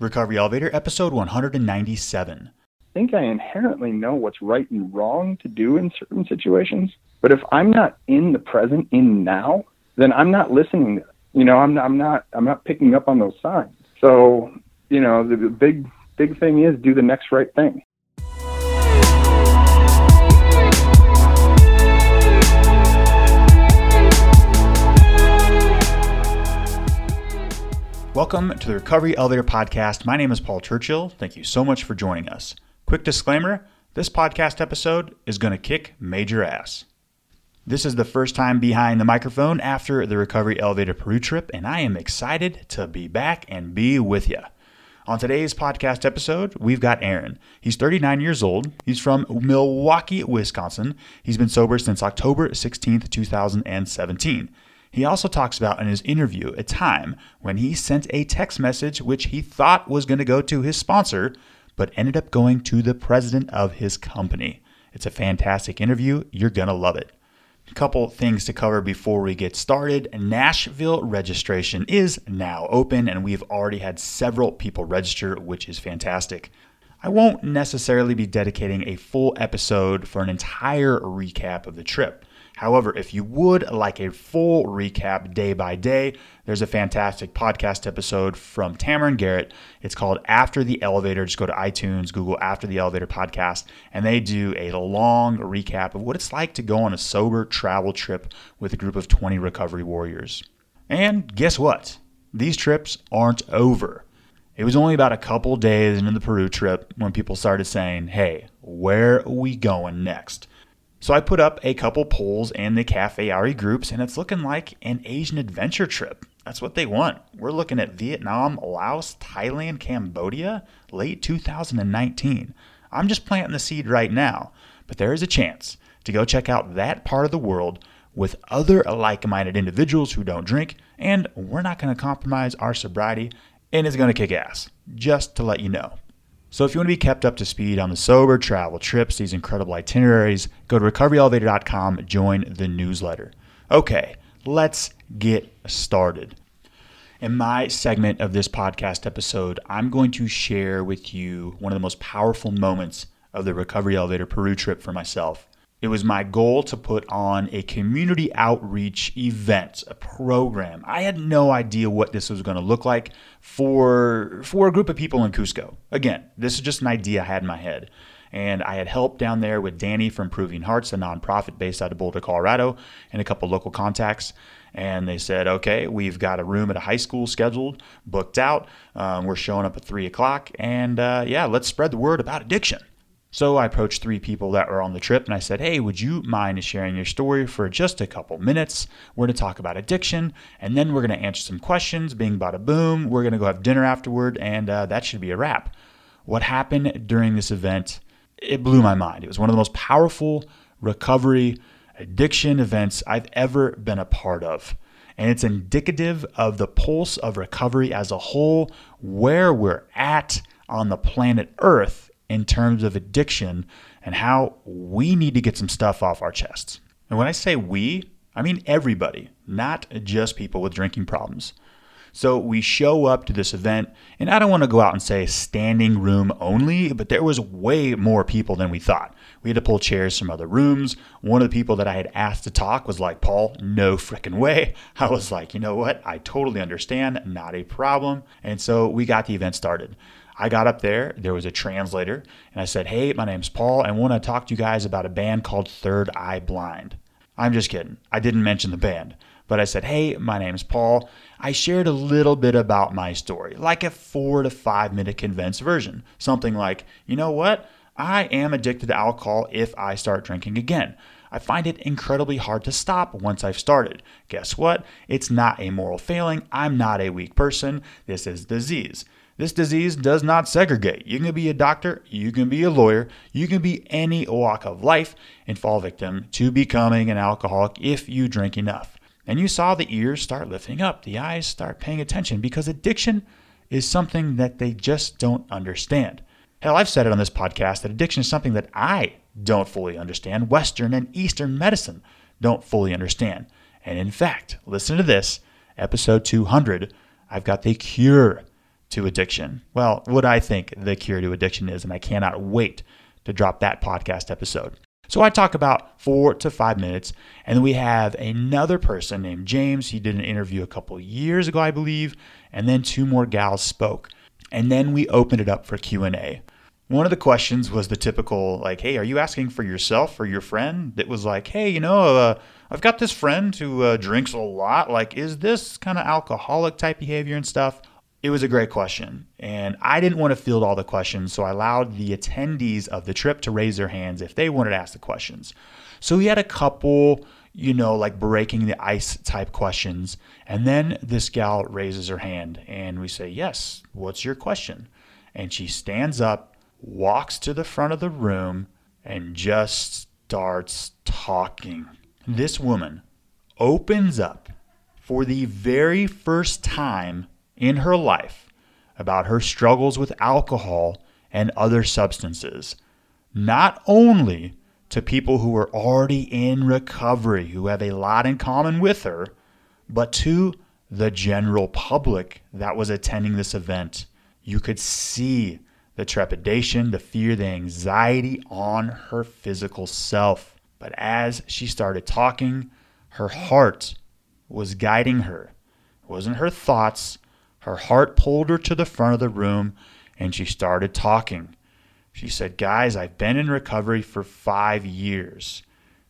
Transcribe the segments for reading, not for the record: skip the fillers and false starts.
Recovery Elevator, episode 197. I think I inherently know what's right and wrong to do in certain situations, but if I'm not in the present, in now, then I'm not listening. You know, I'm not picking up on those signs. So, you know, the big thing is do the next right thing. Welcome to the Recovery Elevator Podcast. My name is Paul Churchill. Thank you so much for joining us. Quick disclaimer, this podcast episode is going to kick major ass. This is the first time behind the microphone after the Recovery Elevator Peru trip, and I am excited to be back and be with you. On today's podcast episode, we've got Aaron. He's 39 years old. He's from Milwaukee, Wisconsin. He's been sober since October 16th, 2017. He also talks about in his interview a time when he sent a text message which he thought was going to go to his sponsor, but ended up going to the president of his company. It's a fantastic interview. You're going to love it. A couple things to cover before we get started. Nashville registration is now open, and we've already had several people register, which is fantastic. I won't necessarily be dedicating a full episode for an entire recap of the trip. However, if you would like a full recap day by day, there's a fantastic podcast episode from Tamar and Garrett. It's called After the Elevator. Just go to iTunes, Google After the Elevator Podcast, and they do a long recap of what it's like to go on a sober travel trip with a group of 20 recovery warriors. And guess what? These trips aren't over. It was only about a couple days into the Peru trip when people started saying, hey, where are we going next? So I put up a couple polls in the Café RE groups, and it's looking like an Asian adventure trip. That's what they want. We're looking at Vietnam, Laos, Thailand, Cambodia, late 2019. I'm just planting the seed right now, but there is a chance to go check out that part of the world with other like-minded individuals who don't drink, and we're not going to compromise our sobriety, and it's going to kick ass, just to let you know. So if you want to be kept up to speed on the sober travel trips, these incredible itineraries, go to recoveryelevator.com, join the newsletter. Okay, let's get started. In my segment of this podcast episode, I'm going to share with you one of the most powerful moments of the Recovery Elevator Peru trip for myself. It was my goal to put on a community outreach event, a program. I had no idea what this was going to look like for a group of people in Cusco. Again, this is just an idea I had in my head. And I had help down there with Danny from Proving Hearts, a nonprofit based out of Boulder, Colorado, and a couple local contacts. And they said, okay, we've got a room at a high school scheduled, booked out. We're showing up at 3 o'clock. And let's spread the word about addiction. So I approached three people that were on the trip and I said, hey, would you mind sharing your story for just a couple minutes? We're going to talk about addiction and then we're going to answer some questions, bing, bada, boom. We're going to go have dinner afterward and that should be a wrap. What happened during this event, it blew my mind. It was one of the most powerful recovery addiction events I've ever been a part of. And it's indicative of the pulse of recovery as a whole, where we're at on the planet Earth in terms of addiction and how we need to get some stuff off our chests. And when I say we, I mean everybody, not just people with drinking problems. So we show up to this event, and I don't want to go out and say standing room only, but there was way more people than we thought. We had to pull chairs from other rooms. One of the people that I had asked to talk was like, Paul, no freaking way. I was like, you know what? I totally understand, not a problem. And so we got the event started. I got up there, there was a translator, and I said, hey, my name's Paul. I want to talk to you guys about a band called Third Eye Blind. I'm just kidding. I didn't mention the band, but I said, hey, my name's Paul. I shared a little bit about my story, like a 4 to 5 minute condensed version. Something like, you know what? I am addicted to alcohol if I start drinking again. I find it incredibly hard to stop once I've started. Guess what? It's not a moral failing. I'm not a weak person. This is disease. This disease does not segregate. You can be a doctor, you can be a lawyer, you can be any walk of life and fall victim to becoming an alcoholic if you drink enough. And you saw the ears start lifting up, the eyes start paying attention because addiction is something that they just don't understand. Hell, I've said it on this podcast that addiction is something that I don't fully understand. Western and Eastern medicine don't fully understand. And in fact, listen to this, episode 200, I've got the cure to addiction. Well, what I think the cure to addiction is, and I cannot wait to drop that podcast episode. So I talk about 4 to 5 minutes, and then we have another person named James. He did an interview a couple years ago, I believe, and then two more gals spoke. And then we opened it up for Q&A. One of the questions was the typical, like, hey, are you asking for yourself or your friend? That was like, hey, I've got this friend who drinks a lot. Like, is this kind of alcoholic type behavior and stuff? It was a great question, and I didn't want to field all the questions, so I allowed the attendees of the trip to raise their hands if they wanted to ask the questions. So we had a couple, like breaking the ice type questions, and then this gal raises her hand, and we say, yes, what's your question? And she stands up, walks to the front of the room, and just starts talking. This woman opens up for the very first time in her life about her struggles with alcohol and other substances, not only to people who are already in recovery, who have a lot in common with her, but to the general public that was attending this event. You could see the trepidation, the fear, the anxiety on her physical self. But as she started talking, her heart was guiding her. It wasn't her thoughts. Her heart pulled her to the front of the room, and she started talking. She said, guys, I've been in recovery for 5 years.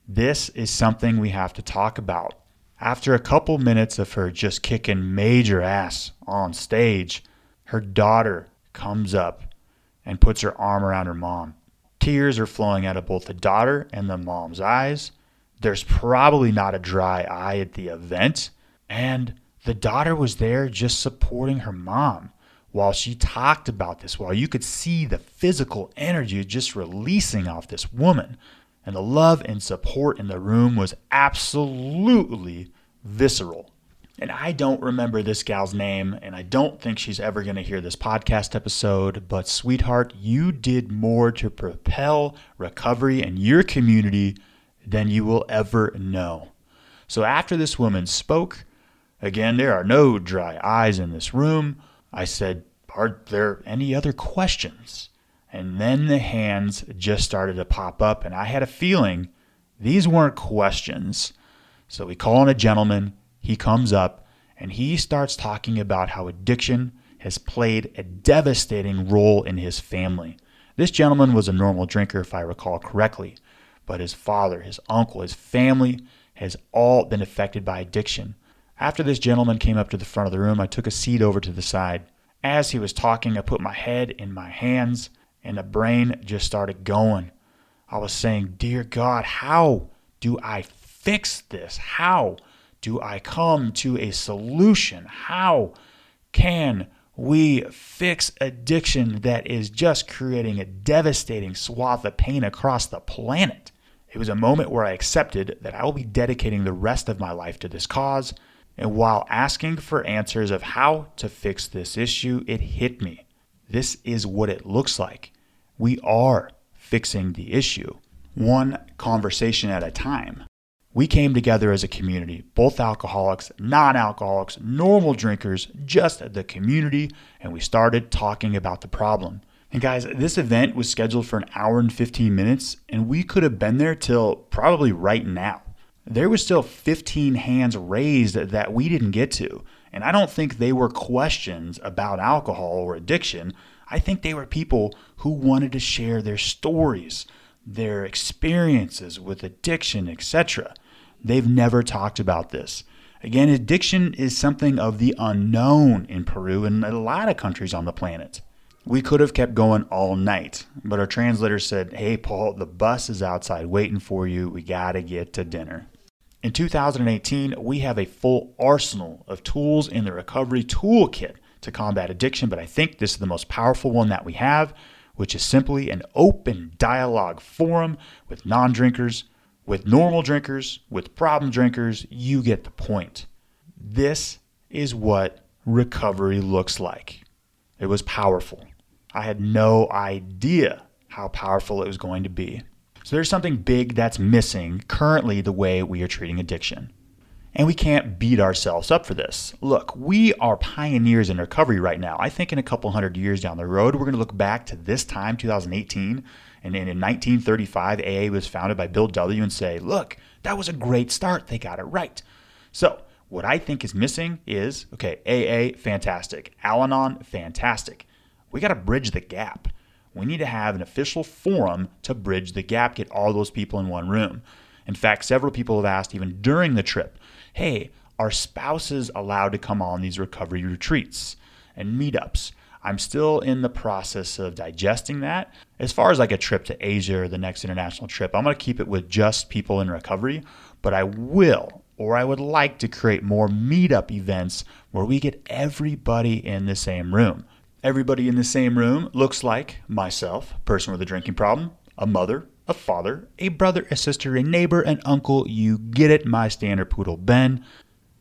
This is something we have to talk about. After a couple minutes of her just kicking major ass on stage, her daughter comes up and puts her arm around her mom. Tears are flowing out of both the daughter and the mom's eyes. There's probably not a dry eye at the event, and the daughter was there just supporting her mom while she talked about this, while you could see the physical energy just releasing off this woman. And the love and support in the room was absolutely visceral. And I don't remember this gal's name, and I don't think she's ever going to hear this podcast episode, but sweetheart, you did more to propel recovery in your community than you will ever know. So after this woman spoke, again, there are no dry eyes in this room. I said, are there any other questions? And then the hands just started to pop up, and I had a feeling these weren't questions. So we call on a gentleman. He comes up, and he starts talking about how addiction has played a devastating role in his family. This gentleman was a normal drinker, if I recall correctly, but his father, his uncle, his family has all been affected by addiction. After this gentleman came up to the front of the room, I took a seat over to the side. As he was talking, I put my head in my hands, and the brain just started going. I was saying, dear God, how do I fix this? How do I come to a solution? How can we fix addiction that is just creating a devastating swath of pain across the planet? It was a moment where I accepted that I will be dedicating the rest of my life to this cause. And while asking for answers of how to fix this issue, it hit me. This is what it looks like. We are fixing the issue, one conversation at a time. We came together as a community, both alcoholics, non-alcoholics, normal drinkers, just the community, and we started talking about the problem. And guys, this event was scheduled for an hour and 15 minutes, and we could have been there till probably right now. There was still 15 hands raised that we didn't get to. And I don't think they were questions about alcohol or addiction. I think they were people who wanted to share their stories, their experiences with addiction, etc. They've never talked about this. Again, addiction is something of the unknown in Peru and a lot of countries on the planet. We could have kept going all night, but our translator said, hey, Paul, the bus is outside waiting for you. We got to get to dinner. In 2018, we have a full arsenal of tools in the recovery toolkit to combat addiction, but I think this is the most powerful one that we have, which is simply an open dialogue forum with non-drinkers, with normal drinkers, with problem drinkers. You get the point. This is what recovery looks like. It was powerful. I had no idea how powerful it was going to be. So there's something big that's missing currently the way we are treating addiction. And we can't beat ourselves up for this. Look, we are pioneers in recovery right now. I think in a couple hundred years down the road, we're going to look back to this time, 2018, and in 1935, AA was founded by Bill W. and say, look, that was a great start. They got it right. So what I think is missing is, okay, AA, fantastic. Al-Anon, fantastic. We got to bridge the gap. We need to have an official forum to bridge the gap, get all those people in one room. In fact, several people have asked even during the trip, hey, are spouses allowed to come on these recovery retreats and meetups? I'm still in the process of digesting that. As far as like a trip to Asia or the next international trip, I'm going to keep it with just people in recovery, but I will, or I would like to create more meetup events where we get everybody in the same room. Everybody in the same room looks like myself, person with a drinking problem, a mother, a father, a brother, a sister, a neighbor, an uncle, you get it, my standard poodle, Ben.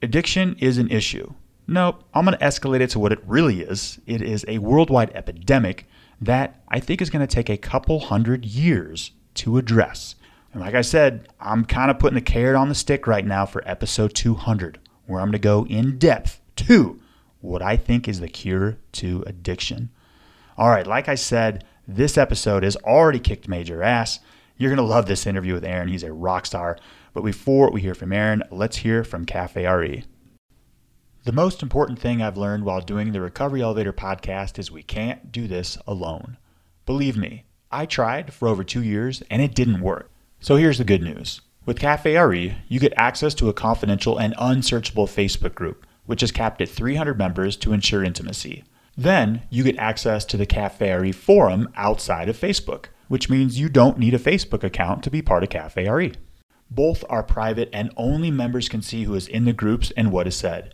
Addiction is an issue. Nope, I'm going to escalate it to what it really is. It is a worldwide epidemic that I think is going to take a couple hundred years to address. And like I said, I'm kind of putting the carrot on the stick right now for episode 200, where I'm going to go in depth to what I think is the cure to addiction. All right, like I said, this episode has already kicked major ass. You're going to love this interview with Aaron. He's a rock star. But before we hear from Aaron, let's hear from Café RE. The most important thing I've learned while doing the Recovery Elevator podcast is we can't do this alone. Believe me, I tried for over 2 years and it didn't work. So here's the good news. With Café RE, you get access to a confidential and unsearchable Facebook group, which is capped at 300 members to ensure intimacy. Then you get access to the Café RE forum outside of Facebook, which means you don't need a Facebook account to be part of Café RE. Both are private and only members can see who is in the groups and what is said.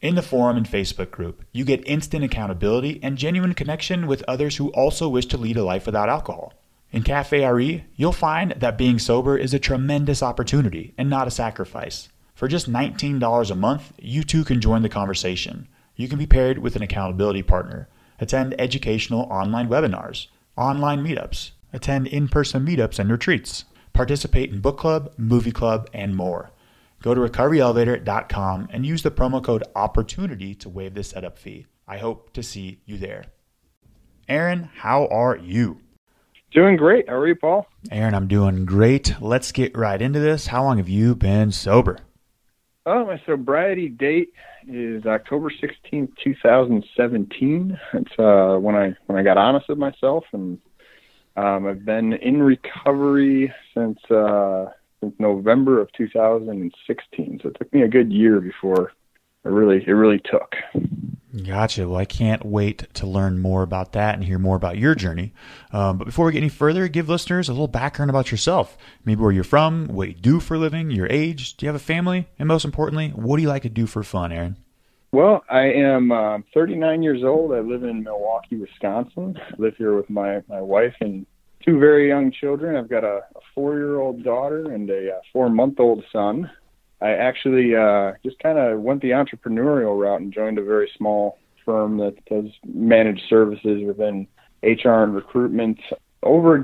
In the forum and Facebook group, you get instant accountability and genuine connection with others who also wish to lead a life without alcohol. In Café RE, you'll find that being sober is a tremendous opportunity and not a sacrifice. For just $19 a month, you too can join the conversation. You can be paired with an accountability partner, attend educational online webinars, online meetups, attend in-person meetups and retreats, participate in book club, movie club, and more. Go to recoveryelevator.com and use the promo code OPPORTUNITY to waive this setup fee. I hope to see you there. Aaron, how are you? Doing great. How are you, Paul? Aaron, I'm doing great. Let's get right into this. How long have you been sober? Oh, my sobriety date is October 16, 2017. It's when I got honest with myself, and I've been in recovery since November of 2016. So it took me a good year before it really took. Gotcha. Well, I can't wait to learn more about that and hear more about your journey. But before we get any further, give listeners a little background about yourself. Maybe where you're from, what you do for a living, your age, do you have a family, and most importantly, what do you like to do for fun, Aaron? Well, I am 39 years old. I live in Milwaukee, Wisconsin. I live here with my wife and two very young children. I've got a four-year-old daughter and a four-month-old son. I actually just kind of went the entrepreneurial route and joined a very small firm that does managed services within HR and recruitment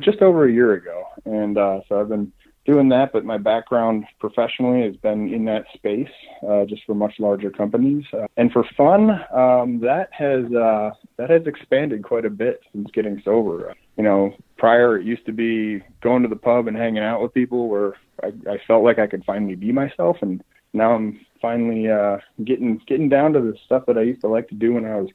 just over a year ago. And so I've been doing that, but my background professionally has been in that space, just for much larger companies. And for fun, that has expanded quite a bit since getting sober. You know, prior it used to be going to the pub and hanging out with people where I felt like I could finally be myself, and now I'm finally getting down to the stuff that I used to like to do when I was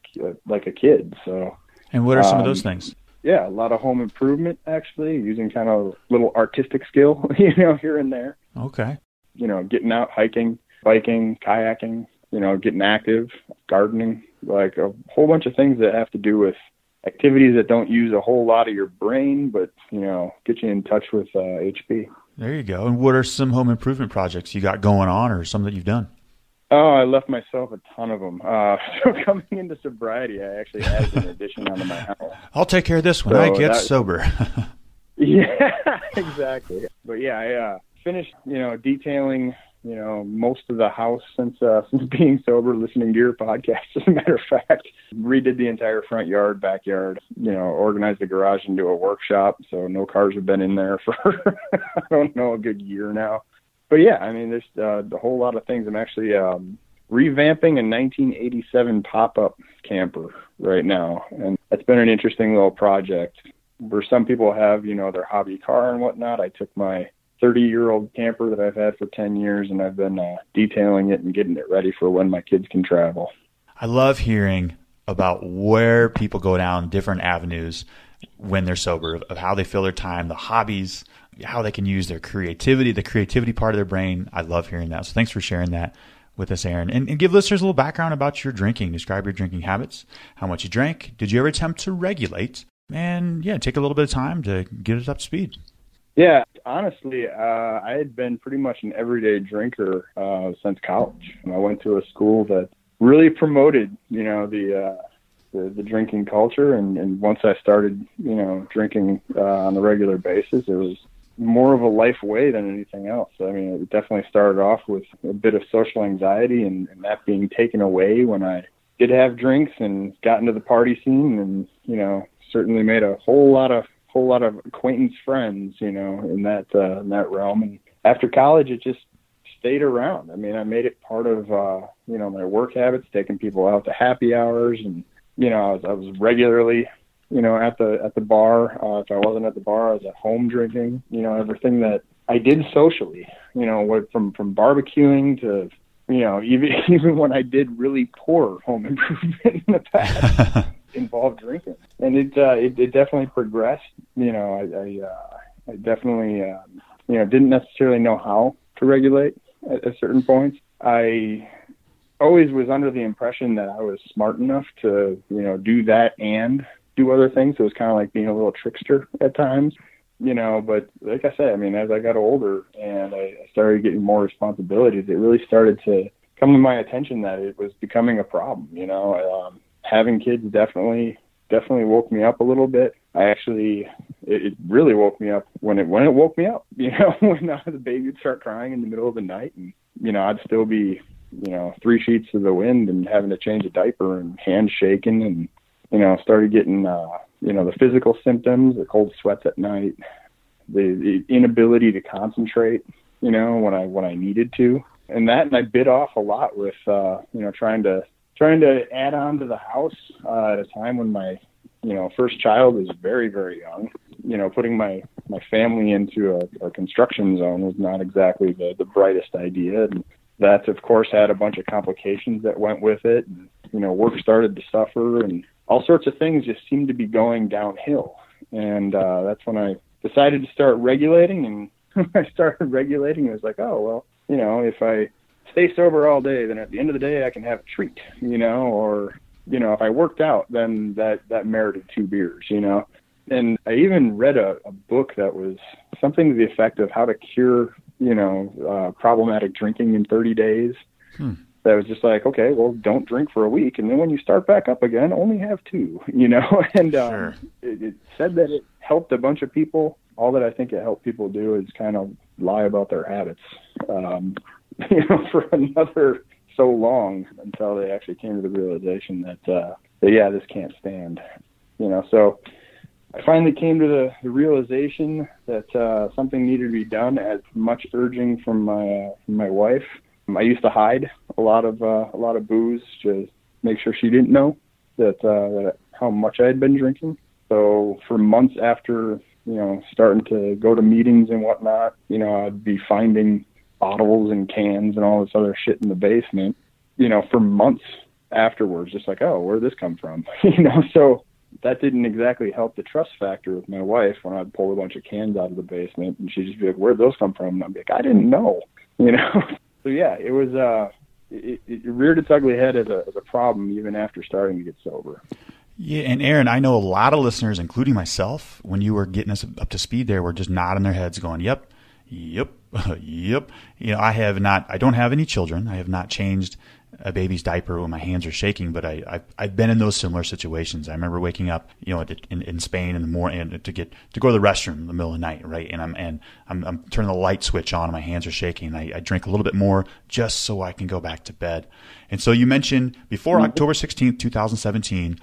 like a kid. So, and what are some of those things? Yeah, a lot of home improvement, actually, using kind of little artistic skill, you know, here and there. Okay. You know, getting out, hiking, biking, kayaking, you know, getting active, gardening, like a whole bunch of things that have to do with activities that don't use a whole lot of your brain, but, you know, get you in touch with HP. There you go. And what are some home improvement projects you got going on or some that you've done? Oh, I left myself a ton of them. So coming into sobriety, I actually added an addition onto my house. I'll take care of this when I get sober. Yeah, exactly. But yeah, I finished, you know, detailing, you know, most of the house since being sober, listening to your podcast, as a matter of fact. Redid the entire front yard, backyard, you know, organized the garage into a workshop. So no cars have been in there for, I don't know, a good year now. But yeah, I mean, there's a whole lot of things. I'm actually revamping a 1987 pop-up camper right now, and that's been an interesting little project where some people have, you know, their hobby car and whatnot. I took my 30-year-old camper that I've had for 10 years, and I've been detailing it and getting it ready for when my kids can travel. I love hearing about where people go down different avenues when they're sober, of how they fill their time, the hobbies, how they can use their creativity, the creativity part of their brain. I love hearing that. So thanks for sharing that with us, Aaron. And give listeners a little background about your drinking. Describe your drinking habits, how much you drank. Did you ever attempt to regulate? And yeah, take a little bit of time to get it up to speed. Yeah, honestly, I had been pretty much an everyday drinker since college. I went to a school that really promoted, you know, the drinking culture. And once I started, you know, drinking on a regular basis, it was more of a life way than anything else. I mean, it definitely started off with a bit of social anxiety and that being taken away when I did have drinks and got into the party scene and, you know, certainly made a whole lot of acquaintance friends, you know, in that realm. And after college, it just stayed around. I mean, I made it part of, you know, my work habits, taking people out to happy hours. And, you know, I was regularly, you know, at the bar. If I wasn't at the bar, I was at home drinking, you know, everything that I did socially, you know, from barbecuing to, you know, even when I did really poor home improvement in the past, involved drinking. And it definitely progressed. You know, I definitely, you know, didn't necessarily know how to regulate at certain points. I always was under the impression that I was smart enough to, you know, do that and do other things. So it was kind of like being a little trickster at times, you know. But like I said, I mean, as I got older and I started getting more responsibilities, it really started to come to my attention that it was becoming a problem, you know. Having kids definitely woke me up a little bit. I actually, it really woke me up when it woke me up, you know, when the baby would start crying in the middle of the night and, you know, I'd still be, you know, three sheets to the wind and having to change a diaper and hands shaking and, you know, started getting, you know, the physical symptoms, the cold sweats at night, the inability to concentrate, you know, when I needed to. And I bit off a lot with, you know, trying to add on to the house at a time when my, you know, first child was very, very young. You know, putting my family into a construction zone was not exactly the brightest idea. And that, of course, had a bunch of complications that went with it. And, you know, work started to suffer and all sorts of things just seemed to be going downhill. And that's when I decided to start regulating. And when I started regulating, it was like, oh, well, you know, if I stay sober all day, then at the end of the day I can have a treat, you know, or, you know, if I worked out, then that merited 2 beers, you know. And I even read a book that was something to the effect of how to cure, you know, problematic drinking in 30 days. That was just like, okay, well, don't drink for a week. And then when you start back up again, only have 2, you know. And sure. It said that it helped a bunch of people. All that I think it helped people do is kind of lie about their habits. You know, for another so long until they actually came to the realization that yeah, this can't stand, you know. So I finally came to the realization that something needed to be done at much urging from my wife. I used to hide a lot of booze to make sure she didn't know that how much I had been drinking. So for months after, you know, starting to go to meetings and whatnot, you know, I'd be finding bottles and cans and all this other shit in the basement, you know, for months afterwards, just like, oh, where'd this come from? You know, so that didn't exactly help the trust factor with my wife when I'd pull a bunch of cans out of the basement and she'd just be like, where'd those come from? And I'd be like, I didn't know, you know? So yeah, it was, it reared its ugly head as a problem even after starting to get sober. Yeah. And Aaron, I know a lot of listeners, including myself, when you were getting us up to speed there, were just nodding their heads going, yep. You know, I don't have any children. I have not changed a baby's diaper when my hands are shaking, but I've been in those similar situations. I remember waking up, you know, in Spain in the morning to go to the restroom in the middle of the night. Right. And I'm turning the light switch on and my hands are shaking. I drink a little bit more just so I can go back to bed. And so you mentioned before October 16th, 2017,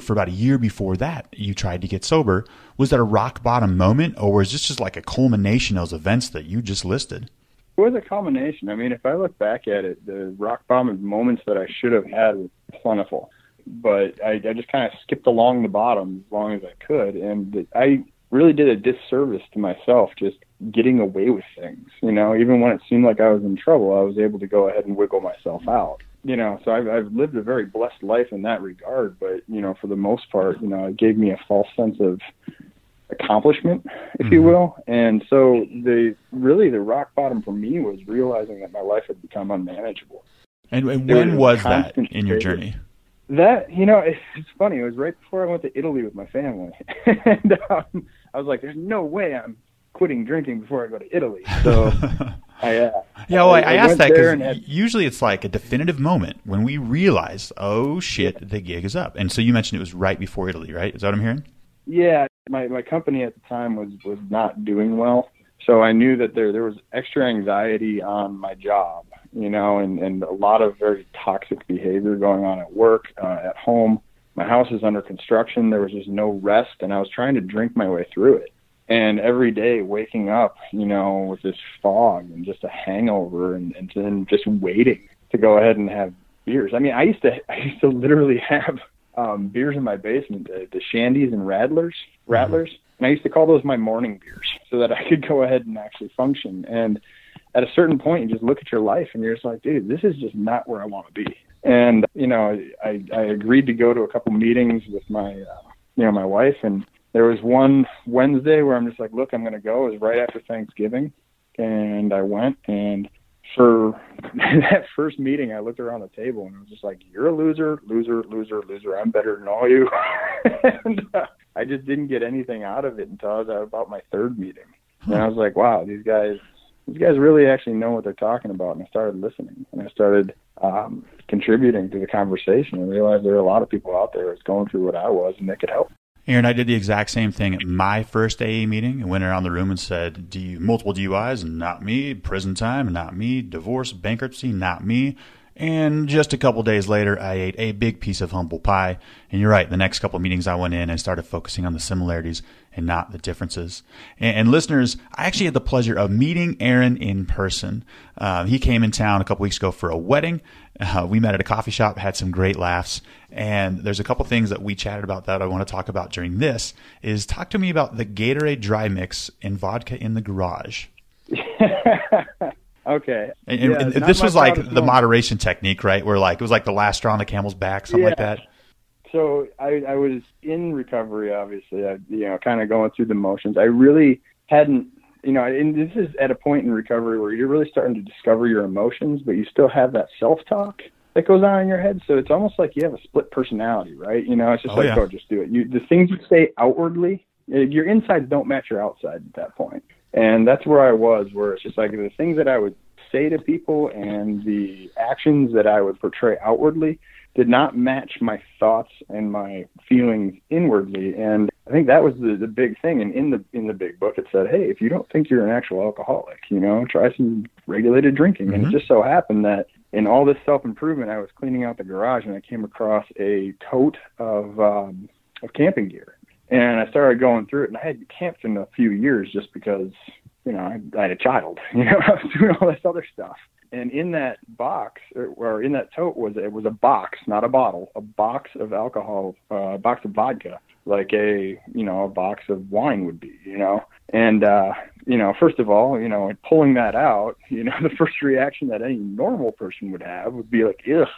for about a year before that, you tried to get sober. Was that a rock bottom moment, or was this just like a culmination of those events that you just listed? it was a combination. I mean, if I look back at it, the rock bottom moments that I should have had was plentiful. But I just kind of skipped along the bottom as long as I could. And I really did a disservice to myself just getting away with things. You know, even when it seemed like I was in trouble, I was able to go ahead and wiggle myself out. You know, so I've lived a very blessed life in that regard. But, you know, for the most part, you know, it gave me a false sense of accomplishment, if you will. And so the rock bottom for me was realizing that my life had become unmanageable. And when was that in your journey? That, you know, it's funny. It was right before I went to Italy with my family. And I was like, there's no way I'm quitting drinking before I go to Italy. So I asked that because usually it's like a definitive moment when we realize, oh shit, the gig is up. And so you mentioned it was right before Italy, right? Is that what I'm hearing? Yeah. My company at the time was not doing well. So I knew that there was extra anxiety on my job, you know, and a lot of very toxic behavior going on at work, at home. My house is under construction. There was just no rest, and I was trying to drink my way through it. And every day waking up, you know, with this fog and just a hangover and then just waiting to go ahead and have beers. I mean, I used to literally have beers in my basement, the Shandies and Rattlers. And I used to call those my morning beers so that I could go ahead and actually function. And at a certain point, you just look at your life and you're just like, dude, this is just not where I want to be. And, you know, I agreed to go to a couple meetings with my, you know, my wife. And there was one Wednesday where I'm just like, look, I'm going to go. It was right after Thanksgiving. And I went, and for that first meeting, I looked around the table and I was just like, you're a loser. I'm better than all you. And I just didn't get anything out of it until I was at about my third meeting. And I was like, wow, these guys really actually know what they're talking about. And I started listening, and I started contributing to the conversation, and realized there are a lot of people out there that's going through what I was, and they could help. Aaron, I did the exact same thing at my first AA meeting and went around the room and said, multiple DUIs, not me, prison time, not me, divorce, bankruptcy, not me. And just a couple days later, I ate a big piece of humble pie. And you're right, the next couple of meetings I went in and started focusing on the similarities and not the differences. And listeners, I actually had the pleasure of meeting Aaron in person. He came in town a couple weeks ago for a wedding. We met at a coffee shop, had some great laughs, and there's a couple things that we chatted about that I want to talk about during this. Is talk to me about the Gatorade dry mix and vodka in the garage. Okay. And this was like the moderation technique, right? Where like it was like the last straw on the camel's back, something like that. So I was in recovery, obviously. I, you know, kind of going through the motions. I really hadn't. You know, and this is at a point in recovery where you're really starting to discover your emotions, but you still have that self-talk that goes on in your head. So it's almost like you have a split personality, right? You know, it's just just do it. The things you say outwardly, your insides don't match your outside at that point. And that's where I was, where it's just like the things that I would say to people and the actions that I would portray outwardly did not match my thoughts and my feelings inwardly. And I think that was the big thing. And in the big book, it said, hey, if you don't think you're an actual alcoholic, you know, try some regulated drinking. Mm-hmm. And it just so happened that in all this self-improvement, I was cleaning out the garage and I came across a tote of camping gear. And I started going through it, and I hadn't camped in a few years just because, you know, I had a child, you know, I was doing all this other stuff. And in that box, or in that tote, was a box, not a bottle, a box of alcohol, a box of vodka, like a box of wine would be, you know. And, you know, first of all, you know, pulling that out, you know, the first reaction that any normal person would have would be like, ugh,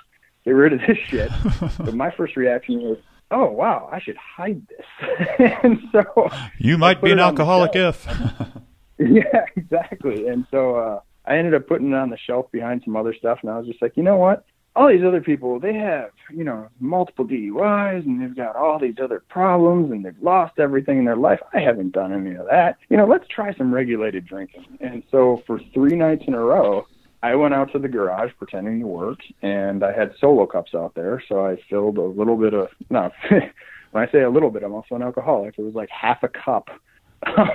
get rid of this shit. But my first reaction was, oh, wow, I should hide this. And so you might be an alcoholic if. Yeah, exactly. And so I ended up putting it on the shelf behind some other stuff, and I was just like, you know what? All these other people, they have, you know, multiple DUIs, and they've got all these other problems, and they've lost everything in their life. I haven't done any of that. You know, let's try some regulated drinking. And so for 3 nights in a row, I went out to the garage pretending to work, and I had solo cups out there, so I filled a little bit of, no, when I say a little bit, I'm also an alcoholic. It was like half a cup of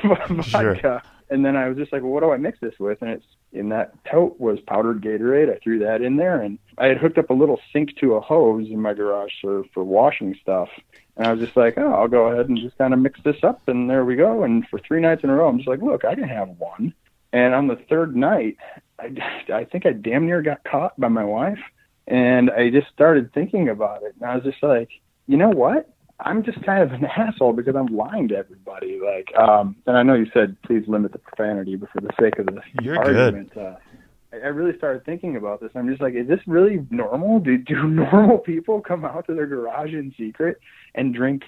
vodka. And then I was just like, well, what do I mix this with? And it's in that tote was powdered Gatorade. I threw that in there, and I had hooked up a little sink to a hose in my garage for washing stuff. And I was just like, oh, I'll go ahead and just kind of mix this up, and there we go. And for 3 nights in a row, I'm just like, look, I can have one. And on the third night, I think I damn near got caught by my wife. And I just started thinking about it. And I was just like, you know what? I'm just kind of an asshole because I'm lying to everybody. Like, and I know you said, please limit the profanity, but for the sake of this argument, I really started thinking about this. I'm just like, is this really normal? Do normal people come out to their garage in secret and drink,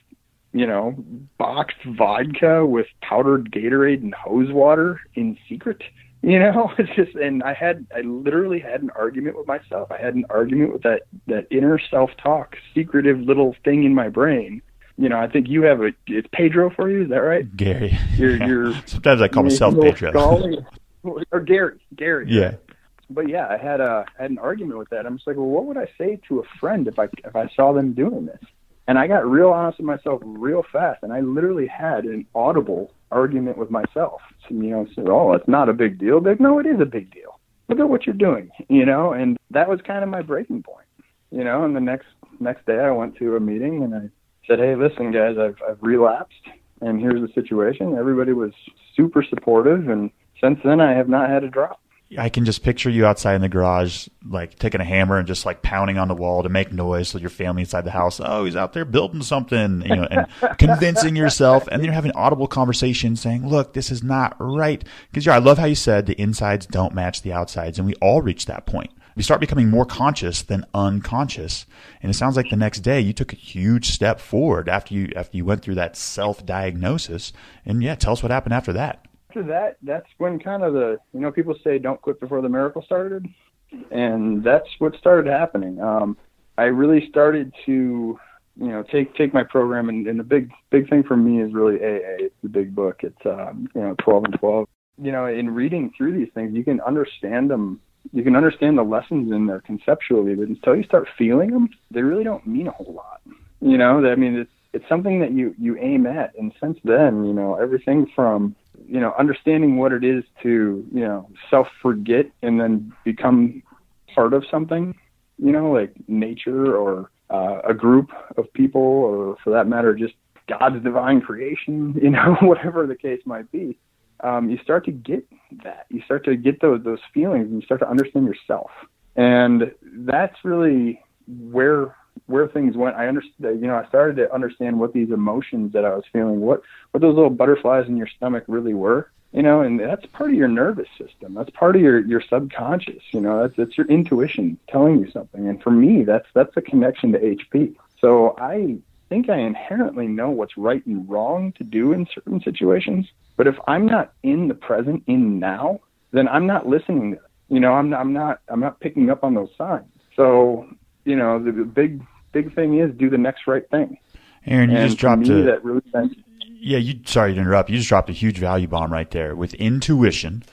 you know, boxed vodka with powdered Gatorade and hose water in secret? You know, it's just, and I literally had an argument with myself. I had an argument with that inner self-talk, secretive little thing in my brain. You know, I think you have it's Pedro for you. Is that right? Gary. You're sometimes I call myself Pedro. Or Gary. Yeah. But yeah, I had an argument with that. I'm just like, well, what would I say to a friend if I saw them doing this? And I got real honest with myself real fast. And I literally had an audible argument with myself. So, you know, said, oh, it's not a big deal. But no, it is a big deal. Look at what you're doing, you know? And that was kind of my breaking point, you know? And the next day I went to a meeting and I said, hey, listen, guys, I've relapsed. And here's the situation. Everybody was super supportive. And since then I have not had a drop. I can just picture you outside in the garage, like taking a hammer and just like pounding on the wall to make noise so your family inside the house, oh, he's out there building something, you know, and convincing yourself. And then you're having an audible conversation saying, look, this is not right. Because I love how you said the insides don't match the outsides. And we all reach that point. We start becoming more conscious than unconscious. And it sounds like the next day you took a huge step forward after you went through that self-diagnosis. And yeah, tell us what happened after that. After that, that's when kind of the, you know, people say don't quit before the miracle started. And that's what started happening. I really started to, you know, take my program. And the big thing for me is really AA. It's the big book. It's, you know, 12 and 12. You know, in reading through these things, you can understand them. You can understand the lessons in there conceptually. But until you start feeling them, they really don't mean a whole lot. You know, I mean, it's something that you aim at. And since then, you know, everything from, you know, understanding what it is to, you know, self-forget and then become part of something, you know, like nature or a group of people, or for that matter, just God's divine creation, you know, whatever the case might be. You start to get that. You start to get those feelings, and you start to understand yourself. And that's really where things went. I understood, you know, I started to understand what these emotions that I was feeling, what those little butterflies in your stomach really were, you know, and that's part of your nervous system. That's part of your subconscious, you know, that's your intuition telling you something. And for me, that's a connection to HP. So I think I inherently know what's right and wrong to do in certain situations. But if I'm not in the present, in now, then I'm not listening to, you know, I'm not picking up on those signs. So, you know, the big thing is do the next right thing. Aaron, you just dropped that really sense. Yeah, sorry to interrupt. You just dropped a huge value bomb right there. With intuition,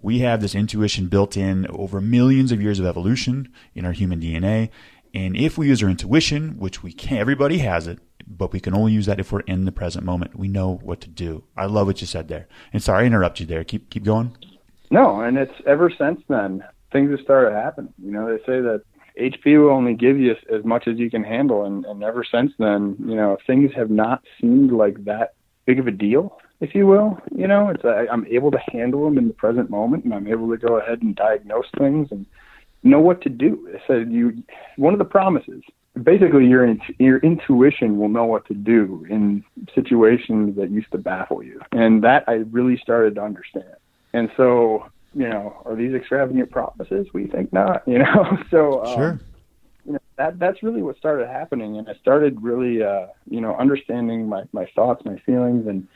we have this intuition built in over millions of years of evolution in our human DNA. And if we use our intuition, which we can, everybody has it, but we can only use that if we're in the present moment. We know what to do. I love what you said there. And sorry to interrupt you there. Keep going. No, and it's ever since then, things have started happening. You know, they say that HP will only give you as much as you can handle. And ever since then, you know, things have not seemed like that big of a deal, if you will. You know, it's I'm able to handle them in the present moment, and I'm able to go ahead and diagnose things and know what to do. It said one of the promises, basically your intuition will know what to do in situations that used to baffle you. And that I really started to understand. And so, you know, are these extravagant promises? We think not, you know? So sure. You know, that's really what started happening. And I started really, you know, understanding my thoughts, my feelings. And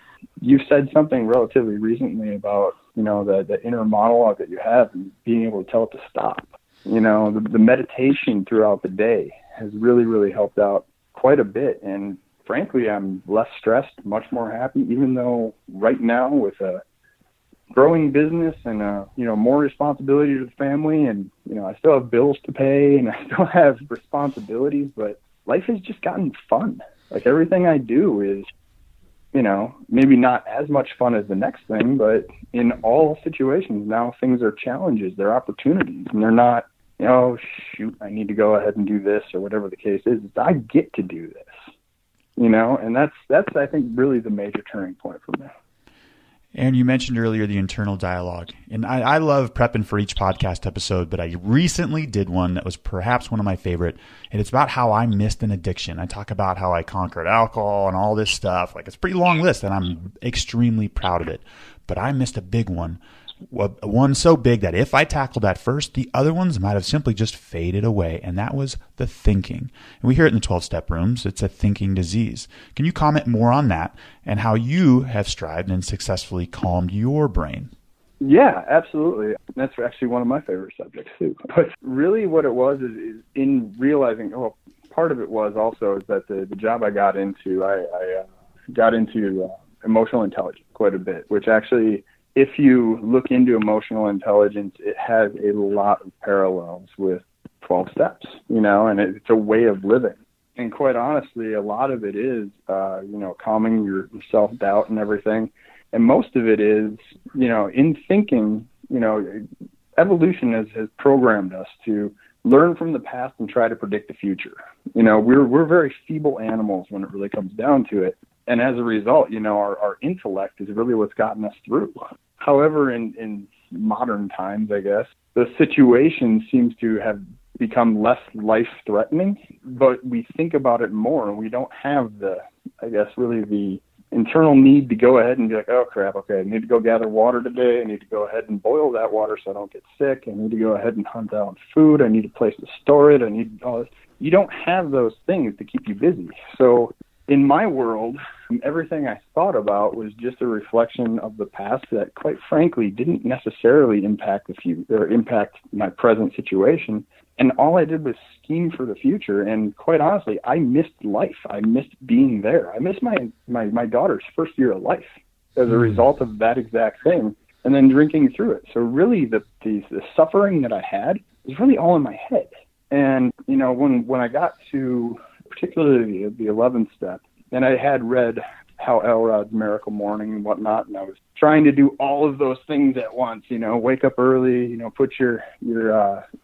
you said something relatively recently about, you know, the inner monologue that you have and being able to tell it to stop. You know, the meditation throughout the day has really, really helped out quite a bit. And frankly, I'm less stressed, much more happy, even though right now with a growing business and, you know, more responsibility to the family. And, you know, I still have bills to pay and I still have responsibilities, but life has just gotten fun. Like everything I do is, you know, maybe not as much fun as the next thing, but in all situations now things are challenges, they're opportunities, and they're not, you know, shoot, I need to go ahead and do this or whatever the case is. I get to do this, you know, and that's I think really the major turning point for me. Aaron, you mentioned earlier the internal dialogue, and I love prepping for each podcast episode, but I recently did one that was perhaps one of my favorite, and it's about how I missed an addiction. I talk about how I conquered alcohol and all this stuff. Like, it's a pretty long list, and I'm extremely proud of it, but I missed a big one. One so big that if I tackled that first, the other ones might have simply just faded away, and that was the thinking. And we hear it in the 12-step rooms. It's a thinking disease. Can you comment more on that and how you have strived and successfully calmed your brain? Yeah, absolutely. That's actually one of my favorite subjects, too. But really what it was is in realizing, oh, part of it was also is that the job I got into, I got into emotional intelligence quite a bit, which actually... if you look into emotional intelligence, it has a lot of parallels with 12 steps, you know, and it's a way of living. And quite honestly, a lot of it is, you know, calming your self-doubt and everything. And most of it is, you know, in thinking, you know, evolution has programmed us to learn from the past and try to predict the future. You know, we're very feeble animals when it really comes down to it. And as a result, you know, our intellect is really what's gotten us through. However, in modern times, I guess, the situation seems to have become less life-threatening, but we think about it more, and we don't have the, I guess, really the internal need to go ahead and be like, oh, crap, okay, I need to go gather water today. I need to go ahead and boil that water so I don't get sick. I need to go ahead and hunt down food. I need a place to store it. I need all this. You don't have those things to keep you busy. So in my world, everything I thought about was just a reflection of the past that, quite frankly, didn't necessarily impact the future or impact my present situation. And all I did was scheme for the future. And quite honestly, I missed life. I missed being there. I missed my daughter's first year of life as a result of that exact thing, and then drinking through it. So really, the suffering that I had was really all in my head. And you know, when I got to particularly the 11th step, and I had read Hal Elrod's Miracle Morning and whatnot, and I was trying to do all of those things at once, you know, wake up early, you know, put your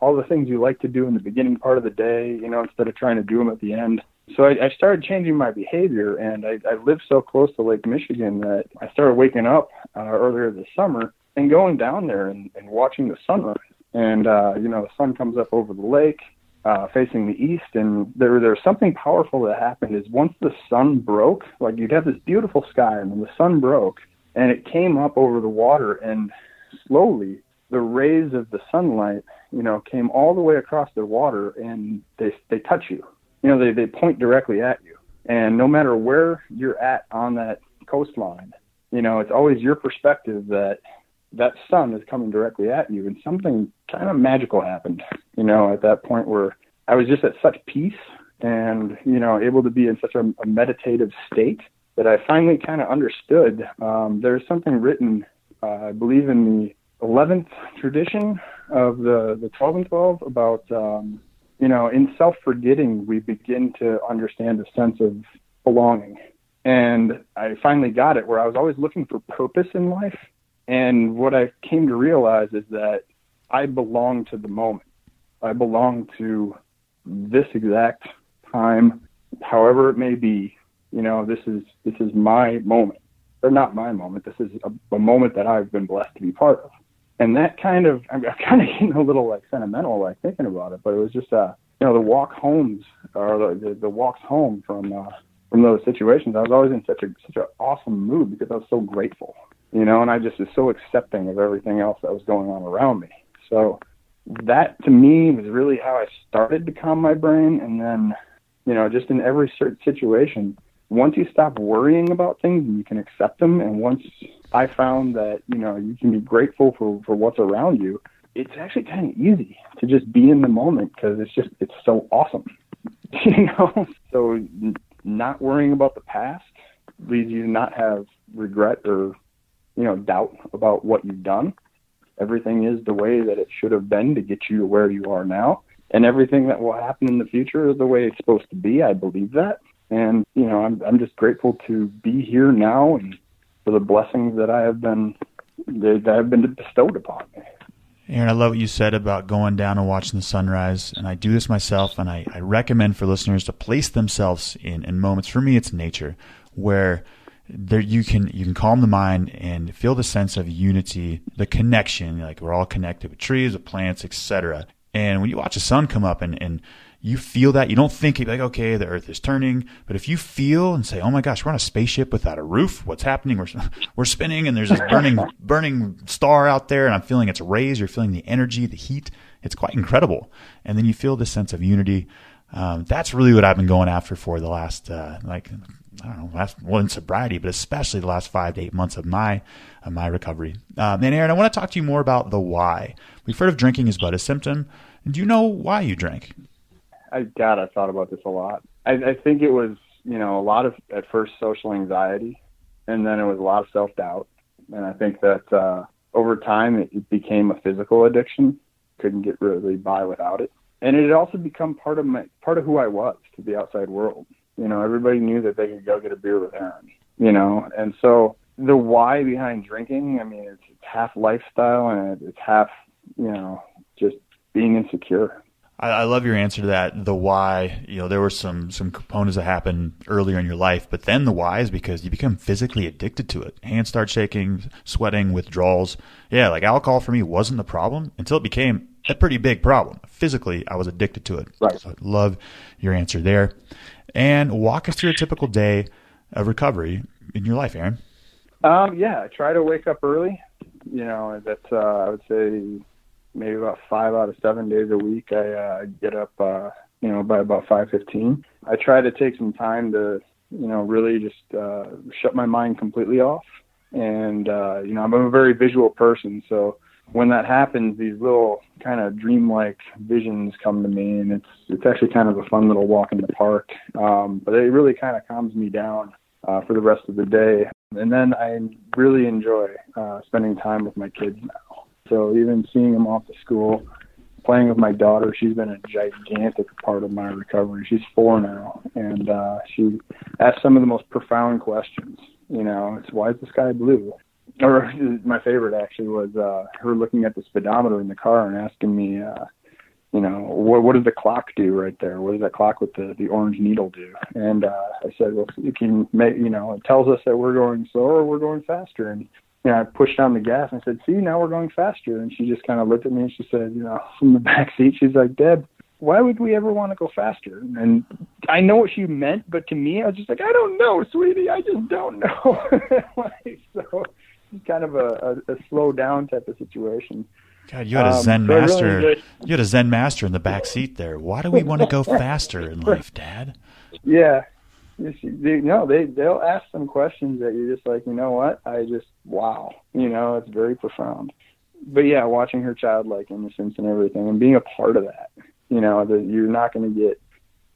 all the things you like to do in the beginning part of the day, you know, instead of trying to do them at the end. So I started changing my behavior, and I lived so close to Lake Michigan that I started waking up earlier this summer and going down there and watching the sunrise. And, you know, the sun comes up over the lake, facing the east, and there's something powerful that happened is once the sun broke, like you'd have this beautiful sky, and when the sun broke and it came up over the water, and slowly the rays of the sunlight, you know, came all the way across the water, and they touch you, you know, they point directly at you. And no matter where you're at on that coastline, you know, it's always your perspective that sun is coming directly at you. And something kind of magical happened, you know, at that point where I was just at such peace and, you know, able to be in such a meditative state that I finally kind of understood. There's something written, I believe in the 11th tradition of the 12 and 12 about, you know, in self-forgetting, we begin to understand a sense of belonging. And I finally got it where I was always looking for purpose in life. And what I came to realize is that I belong to the moment. I belong to this exact time, however it may be. You know, this is my moment, or not my moment. This is a moment that I've been blessed to be part of. And that kind of, I'm kind of getting a little like sentimental, like thinking about it. But it was just, you know, the walks home from those situations. I was always in such an awesome mood because I was so grateful. You know, and I just was so accepting of everything else that was going on around me. So that, to me, was really how I started to calm my brain. And then, you know, just in every certain situation, once you stop worrying about things, you can accept them. And once I found that, you know, you can be grateful for what's around you, it's actually kind of easy to just be in the moment because it's so awesome, you know? So not worrying about the past leads you to not have regret or, you know, doubt about what you've done. Everything is the way that it should have been to get you to where you are now. And everything that will happen in the future is the way it's supposed to be. I believe that. And, you know, I'm just grateful to be here now and for the blessings that have been bestowed upon me. Aaron, I love what you said about going down and watching the sunrise. And I do this myself, and I recommend for listeners to place themselves in moments. For me, it's nature, where there you can calm the mind and feel the sense of unity, the connection. Like, we're all connected with trees, with plants, etc. And when you watch the sun come up and you feel that, you don't think like, okay, the earth is turning. But if you feel and say, oh my gosh, we're on a spaceship without a roof. What's happening? We're spinning and there's this burning star out there and I'm feeling its rays. You're feeling the energy, the heat. It's quite incredible. And then you feel this sense of unity. That's really what I've been going after for the last, in sobriety, but especially the last 5 to 8 months of my recovery. And Aaron, I want to talk to you more about the why. We've heard of drinking as but a symptom. Do you know why you drank? I've thought about this a lot. I think it was, a lot of, at first, social anxiety, and then it was a lot of self-doubt. And I think that over time, it became a physical addiction. Couldn't get really by without it. And it had also become part of who I was to the outside world. Everybody knew that they could go get a beer with Aaron, And so the why behind drinking, it's half lifestyle and it's half, just being insecure. I love your answer to that. The why, there were some components that happened earlier in your life, but then the why is because you become physically addicted to it. Hands start shaking, sweating, withdrawals. Yeah, like alcohol for me wasn't the problem until it became a pretty big problem. Physically, I was addicted to it. Right. So I love your answer there. And walk us through a typical day of recovery in your life, Aaron. I try to wake up early. That's I would say maybe about 5 out of 7 days a week. I get up, by about 5:15. I try to take some time to, really just shut my mind completely off. And I'm a very visual person, so when that happens, these little kind of dreamlike visions come to me, and it's actually kind of a fun little walk in the park. But it really kind of calms me down for the rest of the day. And then I really enjoy spending time with my kids now. So even seeing them off to school, playing with my daughter, she's been a gigantic part of my recovery. She's 4 now, and she asks some of the most profound questions. It's why is the sky blue? Or my favorite actually was her looking at the speedometer in the car and asking me, what does the clock do right there? What does that clock with the orange needle do? And I said, well, you can make, it tells us that we're going slower or we're going faster. And I pushed on the gas and I said, see, now we're going faster. And she just kind of looked at me and she said, from the back seat, she's like, Deb, why would we ever want to go faster? And I know what she meant, but to me, I was just like, I don't know, sweetie. I just don't know. So kind of a slow down type of situation. God, you had a Zen master. Really you had a Zen master in the back seat there. Why do we want to go faster in life, Dad? Yeah, they'll ask some questions that you're just like, you know what? Wow, it's very profound. But yeah, watching her childlike innocence and everything, and being a part of that, that you're not going to get,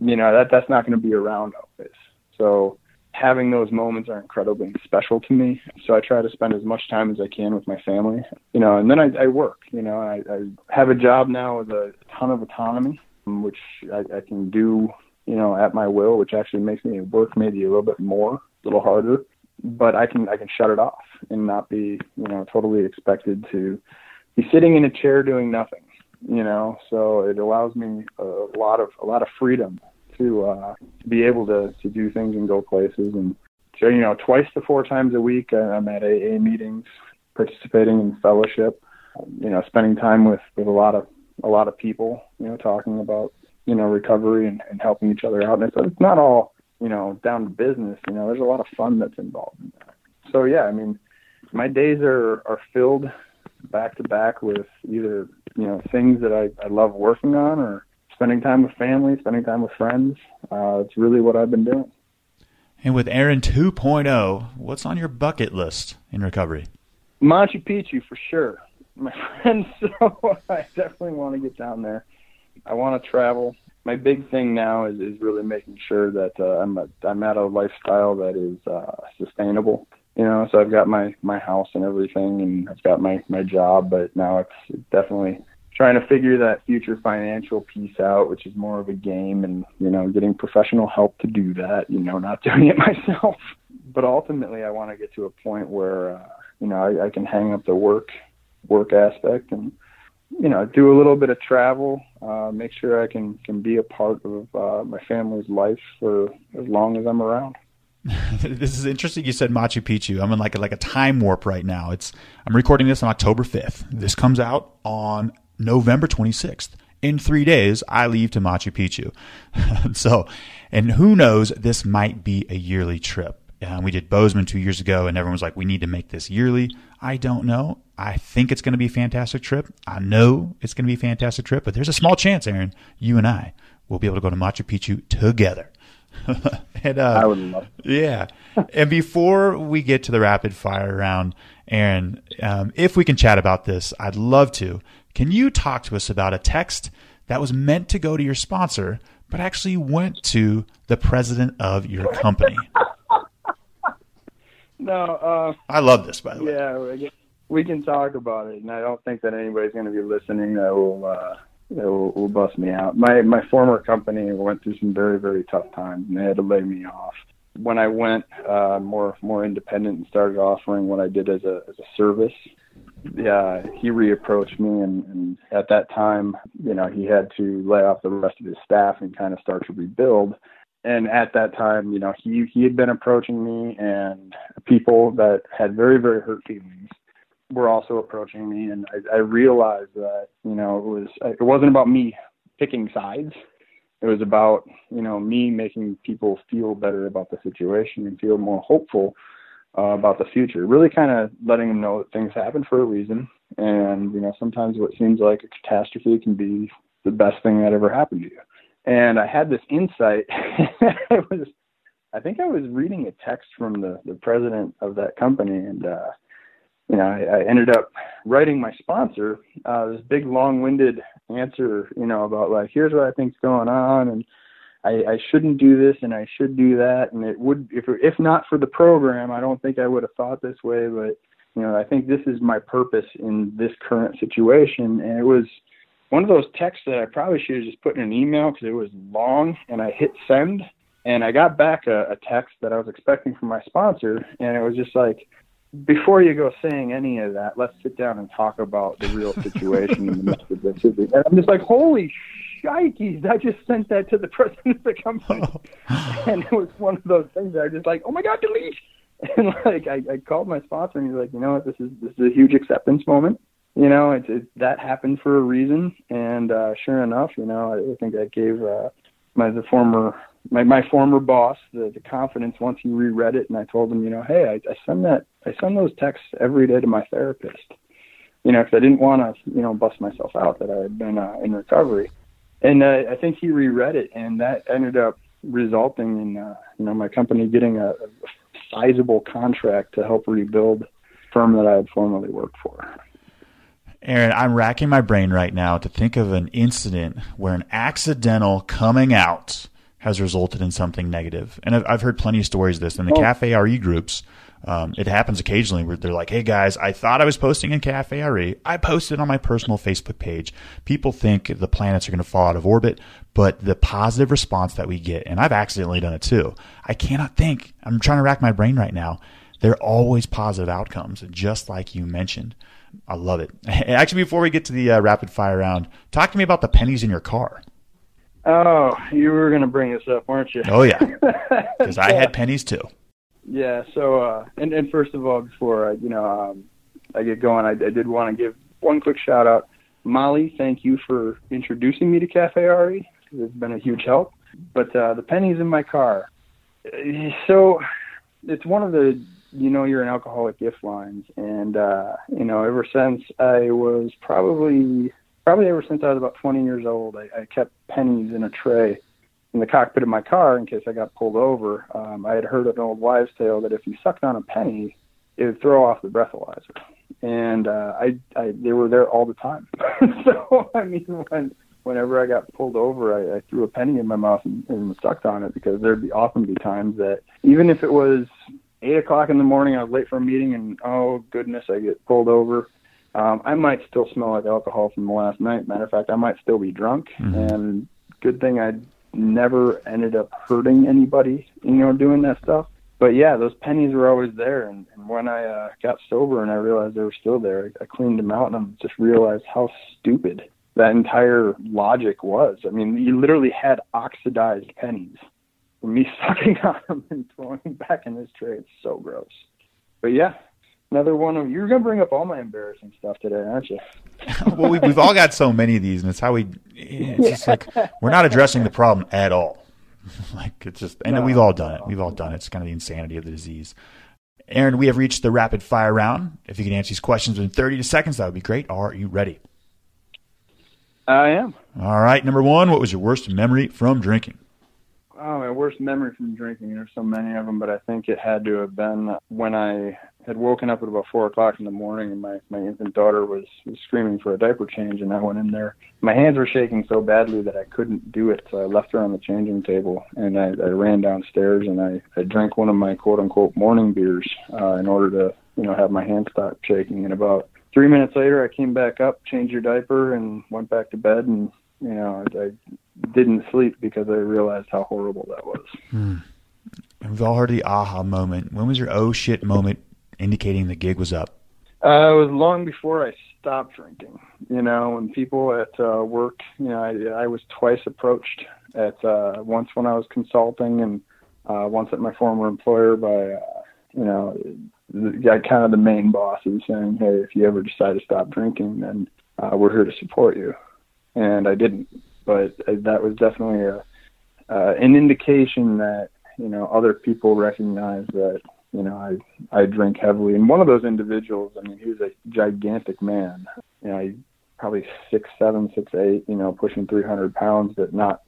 that's not going to be around always. So having those moments are incredibly special to me. So I try to spend as much time as I can with my family, and then I work, I have a job now with a ton of autonomy, which I can do, at my will, which actually makes me work maybe a little bit more, a little harder, but I can shut it off and not be, totally expected to be sitting in a chair doing nothing, so it allows me a lot of freedom to be able to do things and go places. And so, twice to 4 times a week, I'm at AA meetings, participating in fellowship, spending time with a lot of people, talking about, recovery and helping each other out. And it's not all, down to business, there's a lot of fun that's involved in that. So yeah, my days are filled back to back with either, things that I love working on, or spending time with family, spending time with friends. It's really what I've been doing. And with Aaron 2.0, what's on your bucket list in recovery? Machu Picchu, for sure, my friend. So I definitely want to get down there. I want to travel. My big thing now is really making sure that I'm at a lifestyle that is sustainable. So I've got my house and everything, and I've got my job, but now it's definitely trying to figure that future financial piece out, which is more of a game, and, getting professional help to do that, not doing it myself. But ultimately, I want to get to a point where, I can hang up the work aspect and, do a little bit of travel, make sure I can be a part of my family's life for as long as I'm around. This is interesting. You said Machu Picchu. I'm in like a time warp right now. I'm recording this on October 5th. This comes out on November 26th. In 3 days, I leave to Machu Picchu. And who knows, this might be a yearly trip. We did Bozeman 2 years ago, and everyone was like, we need to make this yearly. I don't know. I think it's going to be a fantastic trip. I know it's going to be a fantastic trip, but there's a small chance, Aaron, you and I will be able to go to Machu Picchu together. And, I would love it. Yeah. And before we get to the rapid fire round, Aaron, if we can chat about this, I'd love to. Can you talk to us about a text that was meant to go to your sponsor, but actually went to the president of your company? No, I love this, by the way. Yeah, we can talk about it, and I don't think that anybody's going to be listening that will bust me out. My former company went through some very, very tough times, and they had to lay me off. When I went more independent and started offering what I did as a service, he reapproached me, and at that time, he had to lay off the rest of his staff and kind of start to rebuild. And at that time, he had been approaching me, and people that had very, very hurt feelings were also approaching me. And I realized that, it wasn't about me picking sides. It was about, me making people feel better about the situation and feel more hopeful about the future, really kind of letting them know that things happen for a reason. And, sometimes what seems like a catastrophe can be the best thing that ever happened to you. And I had this insight. I think I was reading a text from the president of that company. And, I ended up writing my sponsor this big, long-winded answer, about here's what I think's going on. And I shouldn't do this, and I should do that. And it would, if not for the program, I don't think I would have thought this way. But, I think this is my purpose in this current situation. And it was one of those texts that I probably should have just put in an email because it was long, and I hit send, and I got back a text that I was expecting from my sponsor. And it was just like, before you go saying any of that, let's sit down and talk about the real situation. And I'm just like, holy shikes, I just sent that to the president of the company. And it was one of those things that I just like, oh my God, delete. And I called my sponsor, and he's like, you know what, this is a huge acceptance moment. That happened for a reason, and sure enough, I think I gave my former boss the confidence once he reread it, and I told him, hey, I send those texts every day to my therapist, because I didn't want to bust myself out that I had been in recovery, and I think he reread it, and that ended up resulting in my company getting a sizable contract to help rebuild the firm that I had formerly worked for. Aaron, I'm racking my brain right now to think of an incident where an accidental coming out has resulted in something negative. And I've heard plenty of stories of this in the Café RE groups. It happens occasionally where they're like, hey guys, I thought I was posting in Café RE. I posted on my personal Facebook page. People think the planets are going to fall out of orbit, but the positive response that we get, and I've accidentally done it too. I cannot think. I'm trying to rack my brain right now. They're always positive outcomes, just like you mentioned. I love it. Actually, before we get to the rapid fire round, talk to me about the pennies in your car. Oh, you were going to bring this up, weren't you? Oh, yeah. Because I had pennies, too. Yeah. So, and first of all, before I get going, I did want to give one quick shout out. Molly, thank you for introducing me to Cafe RE. It's been a huge help. But the pennies in my car. So it's one of the you're an alcoholic gift lines. And, ever since I was probably ever since I was about 20 years old, I kept pennies in a tray in the cockpit of my car in case I got pulled over. I had heard an old wives' tale that if you sucked on a penny, it would throw off the breathalyzer. And, they were there all the time. So, whenever I got pulled over, I threw a penny in my mouth and sucked on it, because there'd often be times that even if it was 8 o'clock in the morning, I was late for a meeting, and oh goodness, I get pulled over. I might still smell like alcohol from the last night. Matter of fact, I might still be drunk. Mm-hmm. And good thing I never ended up hurting anybody, doing that stuff. But yeah, those pennies were always there. And when I got sober and I realized they were still there, I cleaned them out, and I just realized how stupid that entire logic was. You literally had oxidized pennies me sucking on him and throwing him back in his tray. It's so gross. But yeah, another one of you're going to bring up all my embarrassing stuff today, aren't you? Well, we've all got so many of these, and it's how just like we're not addressing the problem at all. Like it's just, and we've all done it. We've all done it. It's kind of the insanity of the disease. Aaron, we have reached the rapid fire round. If you can answer these questions in 30 seconds, that would be great. Are you ready? I am. All right. Number one, what was your worst memory from drinking? Oh, my worst memory from drinking. There's so many of them, but I think it had to have been when I had woken up at about 4 o'clock in the morning and my infant daughter was screaming for a diaper change, and I went in there. My hands were shaking so badly that I couldn't do it, so I left her on the changing table, and I ran downstairs, and I drank one of my quote-unquote morning beers in order to, have my hands stop shaking. And about 3 minutes later, I came back up, changed your diaper, and went back to bed, and, I didn't sleep because I realized how horrible that was. We've all heard the aha moment. When was your oh shit moment indicating the gig was up? It was long before I stopped drinking. When people at work, I was twice approached at once when I was consulting and once at my former employer by, kind of the main boss, and saying, hey, if you ever decide to stop drinking, then we're here to support you. And I didn't. But that was definitely an indication that, other people recognize that, I drink heavily. And one of those individuals, I mean, he was a gigantic man, probably 6'7", 6'8", pushing 300 pounds, but not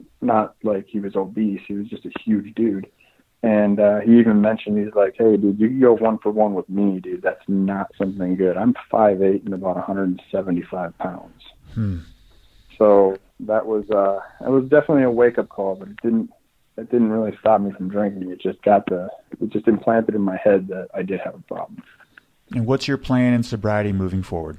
like he was obese. He was just a huge dude. And he even mentioned, he's like, hey, dude, you can go one for one with me, dude. That's not something good. I'm 5'8" and about 175 pounds. So that was definitely a wake up call, but it didn't really stop me from drinking. It just implanted in my head that I did have a problem. And what's your plan in sobriety moving forward?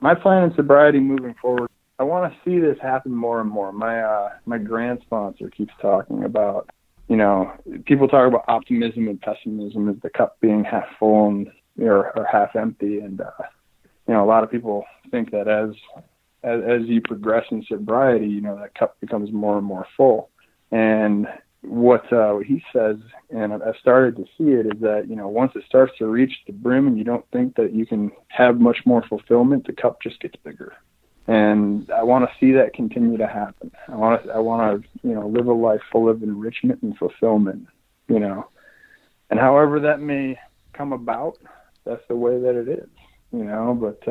My plan in sobriety moving forward, I want to see this happen more and more. My grand sponsor keeps talking about, people talk about optimism and pessimism as the cup being half full or half empty, and a lot of people think that as you progress in sobriety, that cup becomes more and more full. And what he says, and I've started to see it, is that, once it starts to reach the brim and you don't think that you can have much more fulfillment, the cup just gets bigger. And I want to see that continue to happen. I want to live a life full of enrichment and fulfillment, and however that may come about, that's the way that it is, but,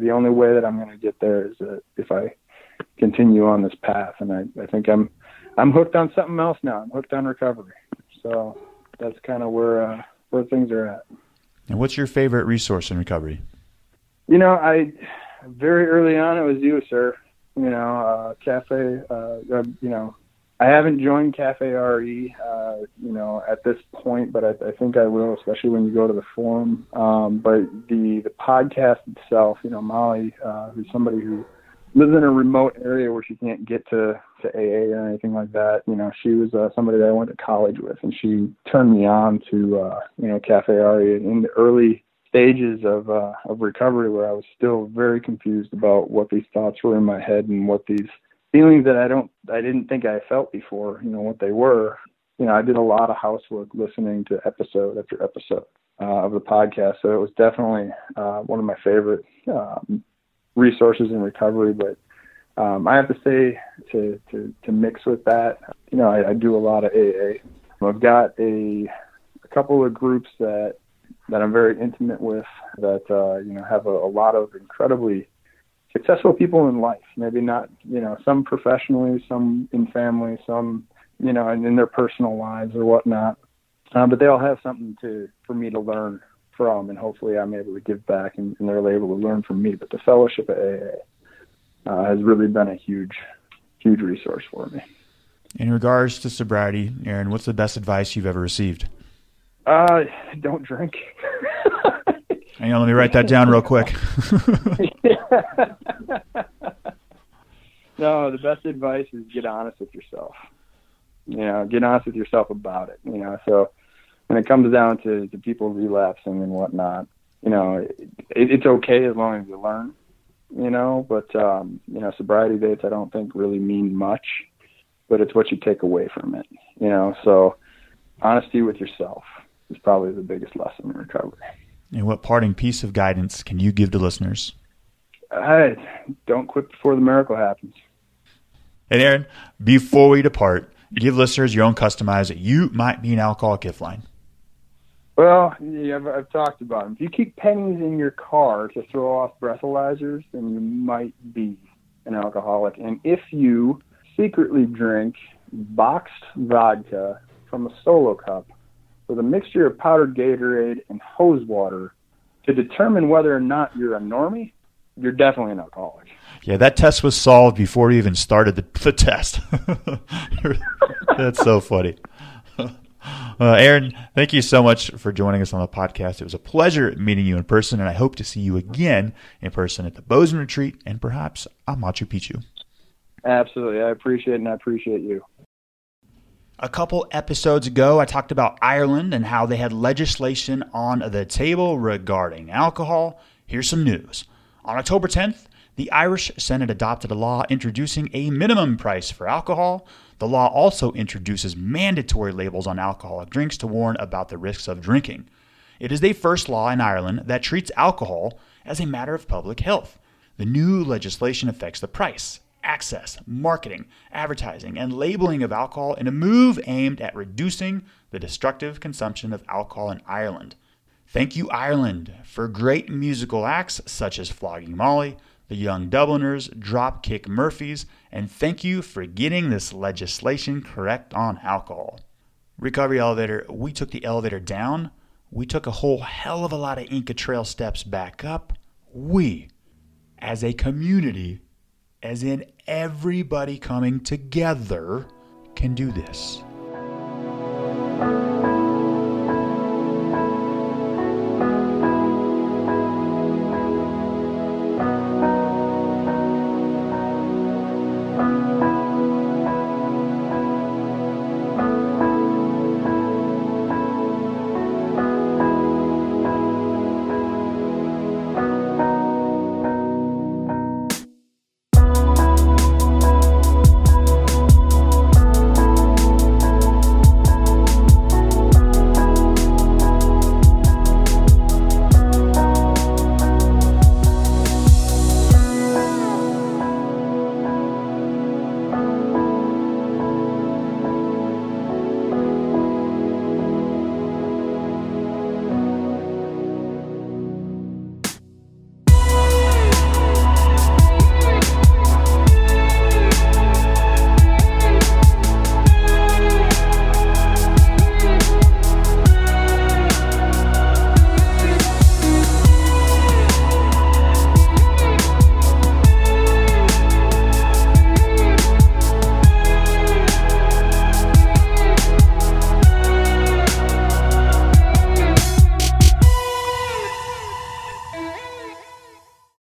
the only way that I'm going to get there is that if I continue on this path, and I think I'm hooked on something else now. I'm hooked on recovery. So that's kind of where things are at. And what's your favorite resource in recovery? I very early on, it was you, sir. I haven't joined Café RE, at this point, but I think I will, especially when you go to the forum. But the podcast itself, Molly, who's somebody who lives in a remote area where she can't get to AA or anything like that. She was somebody that I went to college with, and she turned me on to, Café RE in the early stages of recovery, where I was still very confused about what these thoughts were in my head and what these feelings that I didn't think I felt before, what they were. I did a lot of housework listening to episode after episode of the podcast. So it was definitely one of my favorite resources in recovery. But I have to say, to mix with that, I do a lot of AA. I've got a couple of groups that I'm very intimate with that, have a lot of incredibly successful people in life, maybe not, some professionally, some in family, some, in their personal lives or whatnot. But they all have something for me to learn from, and hopefully I'm able to give back and they're able to learn from me. But the fellowship at AA has really been a huge, huge resource for me. In regards to sobriety, Aaron, what's the best advice you've ever received? Don't drink. Hang on, let me write that down real quick. No, the best advice is get honest with yourself. Get honest with yourself about it. So when it comes down to people relapsing and whatnot, it's okay as long as you learn. But sobriety dates I don't think really mean much. but it's what you take away from it, you know? So honesty with yourself is probably the biggest lesson in recovery. And what parting piece of guidance can you give to listeners? Don't quit before the miracle happens. And Aaron, before we depart, give listeners your own customized "You Might Be an Alcoholic" gift line. Well, yeah, I've talked about them. If you keep pennies in your car to throw off breathalyzers, then you might be an alcoholic. And if you secretly drink boxed vodka from a solo cup with a mixture of powdered Gatorade and hose water to determine whether or not you're a normie, you're definitely an alcoholic. Yeah, that test was solved before we even started the test. That's so funny. Aaron, thank you so much for joining us on the podcast. It was a pleasure meeting you in person, and I hope to see you again in person at the Bozeman Retreat and perhaps on Machu Picchu. Absolutely. I appreciate it, and I appreciate you. A couple episodes ago, I talked about Ireland and how they had legislation on the table regarding alcohol. Here's some news. On October 10th, the Irish Senate adopted a law introducing a minimum price for alcohol. The law also introduces mandatory labels on alcoholic drinks to warn about the risks of drinking. It is the first law in Ireland that treats alcohol as a matter of public health. The new legislation affects the price, access, marketing, advertising, and labeling of alcohol in a move aimed at reducing the destructive consumption of alcohol in Ireland. Thank you, Ireland, for great musical acts such as Flogging Molly, the Young Dubliners, Dropkick Murphys, and thank you for getting this legislation correct on alcohol. Recovery Elevator, we took the elevator down. We took a whole hell of a lot of Inca Trail steps back up. We, as a community, as in everybody coming together, can do this.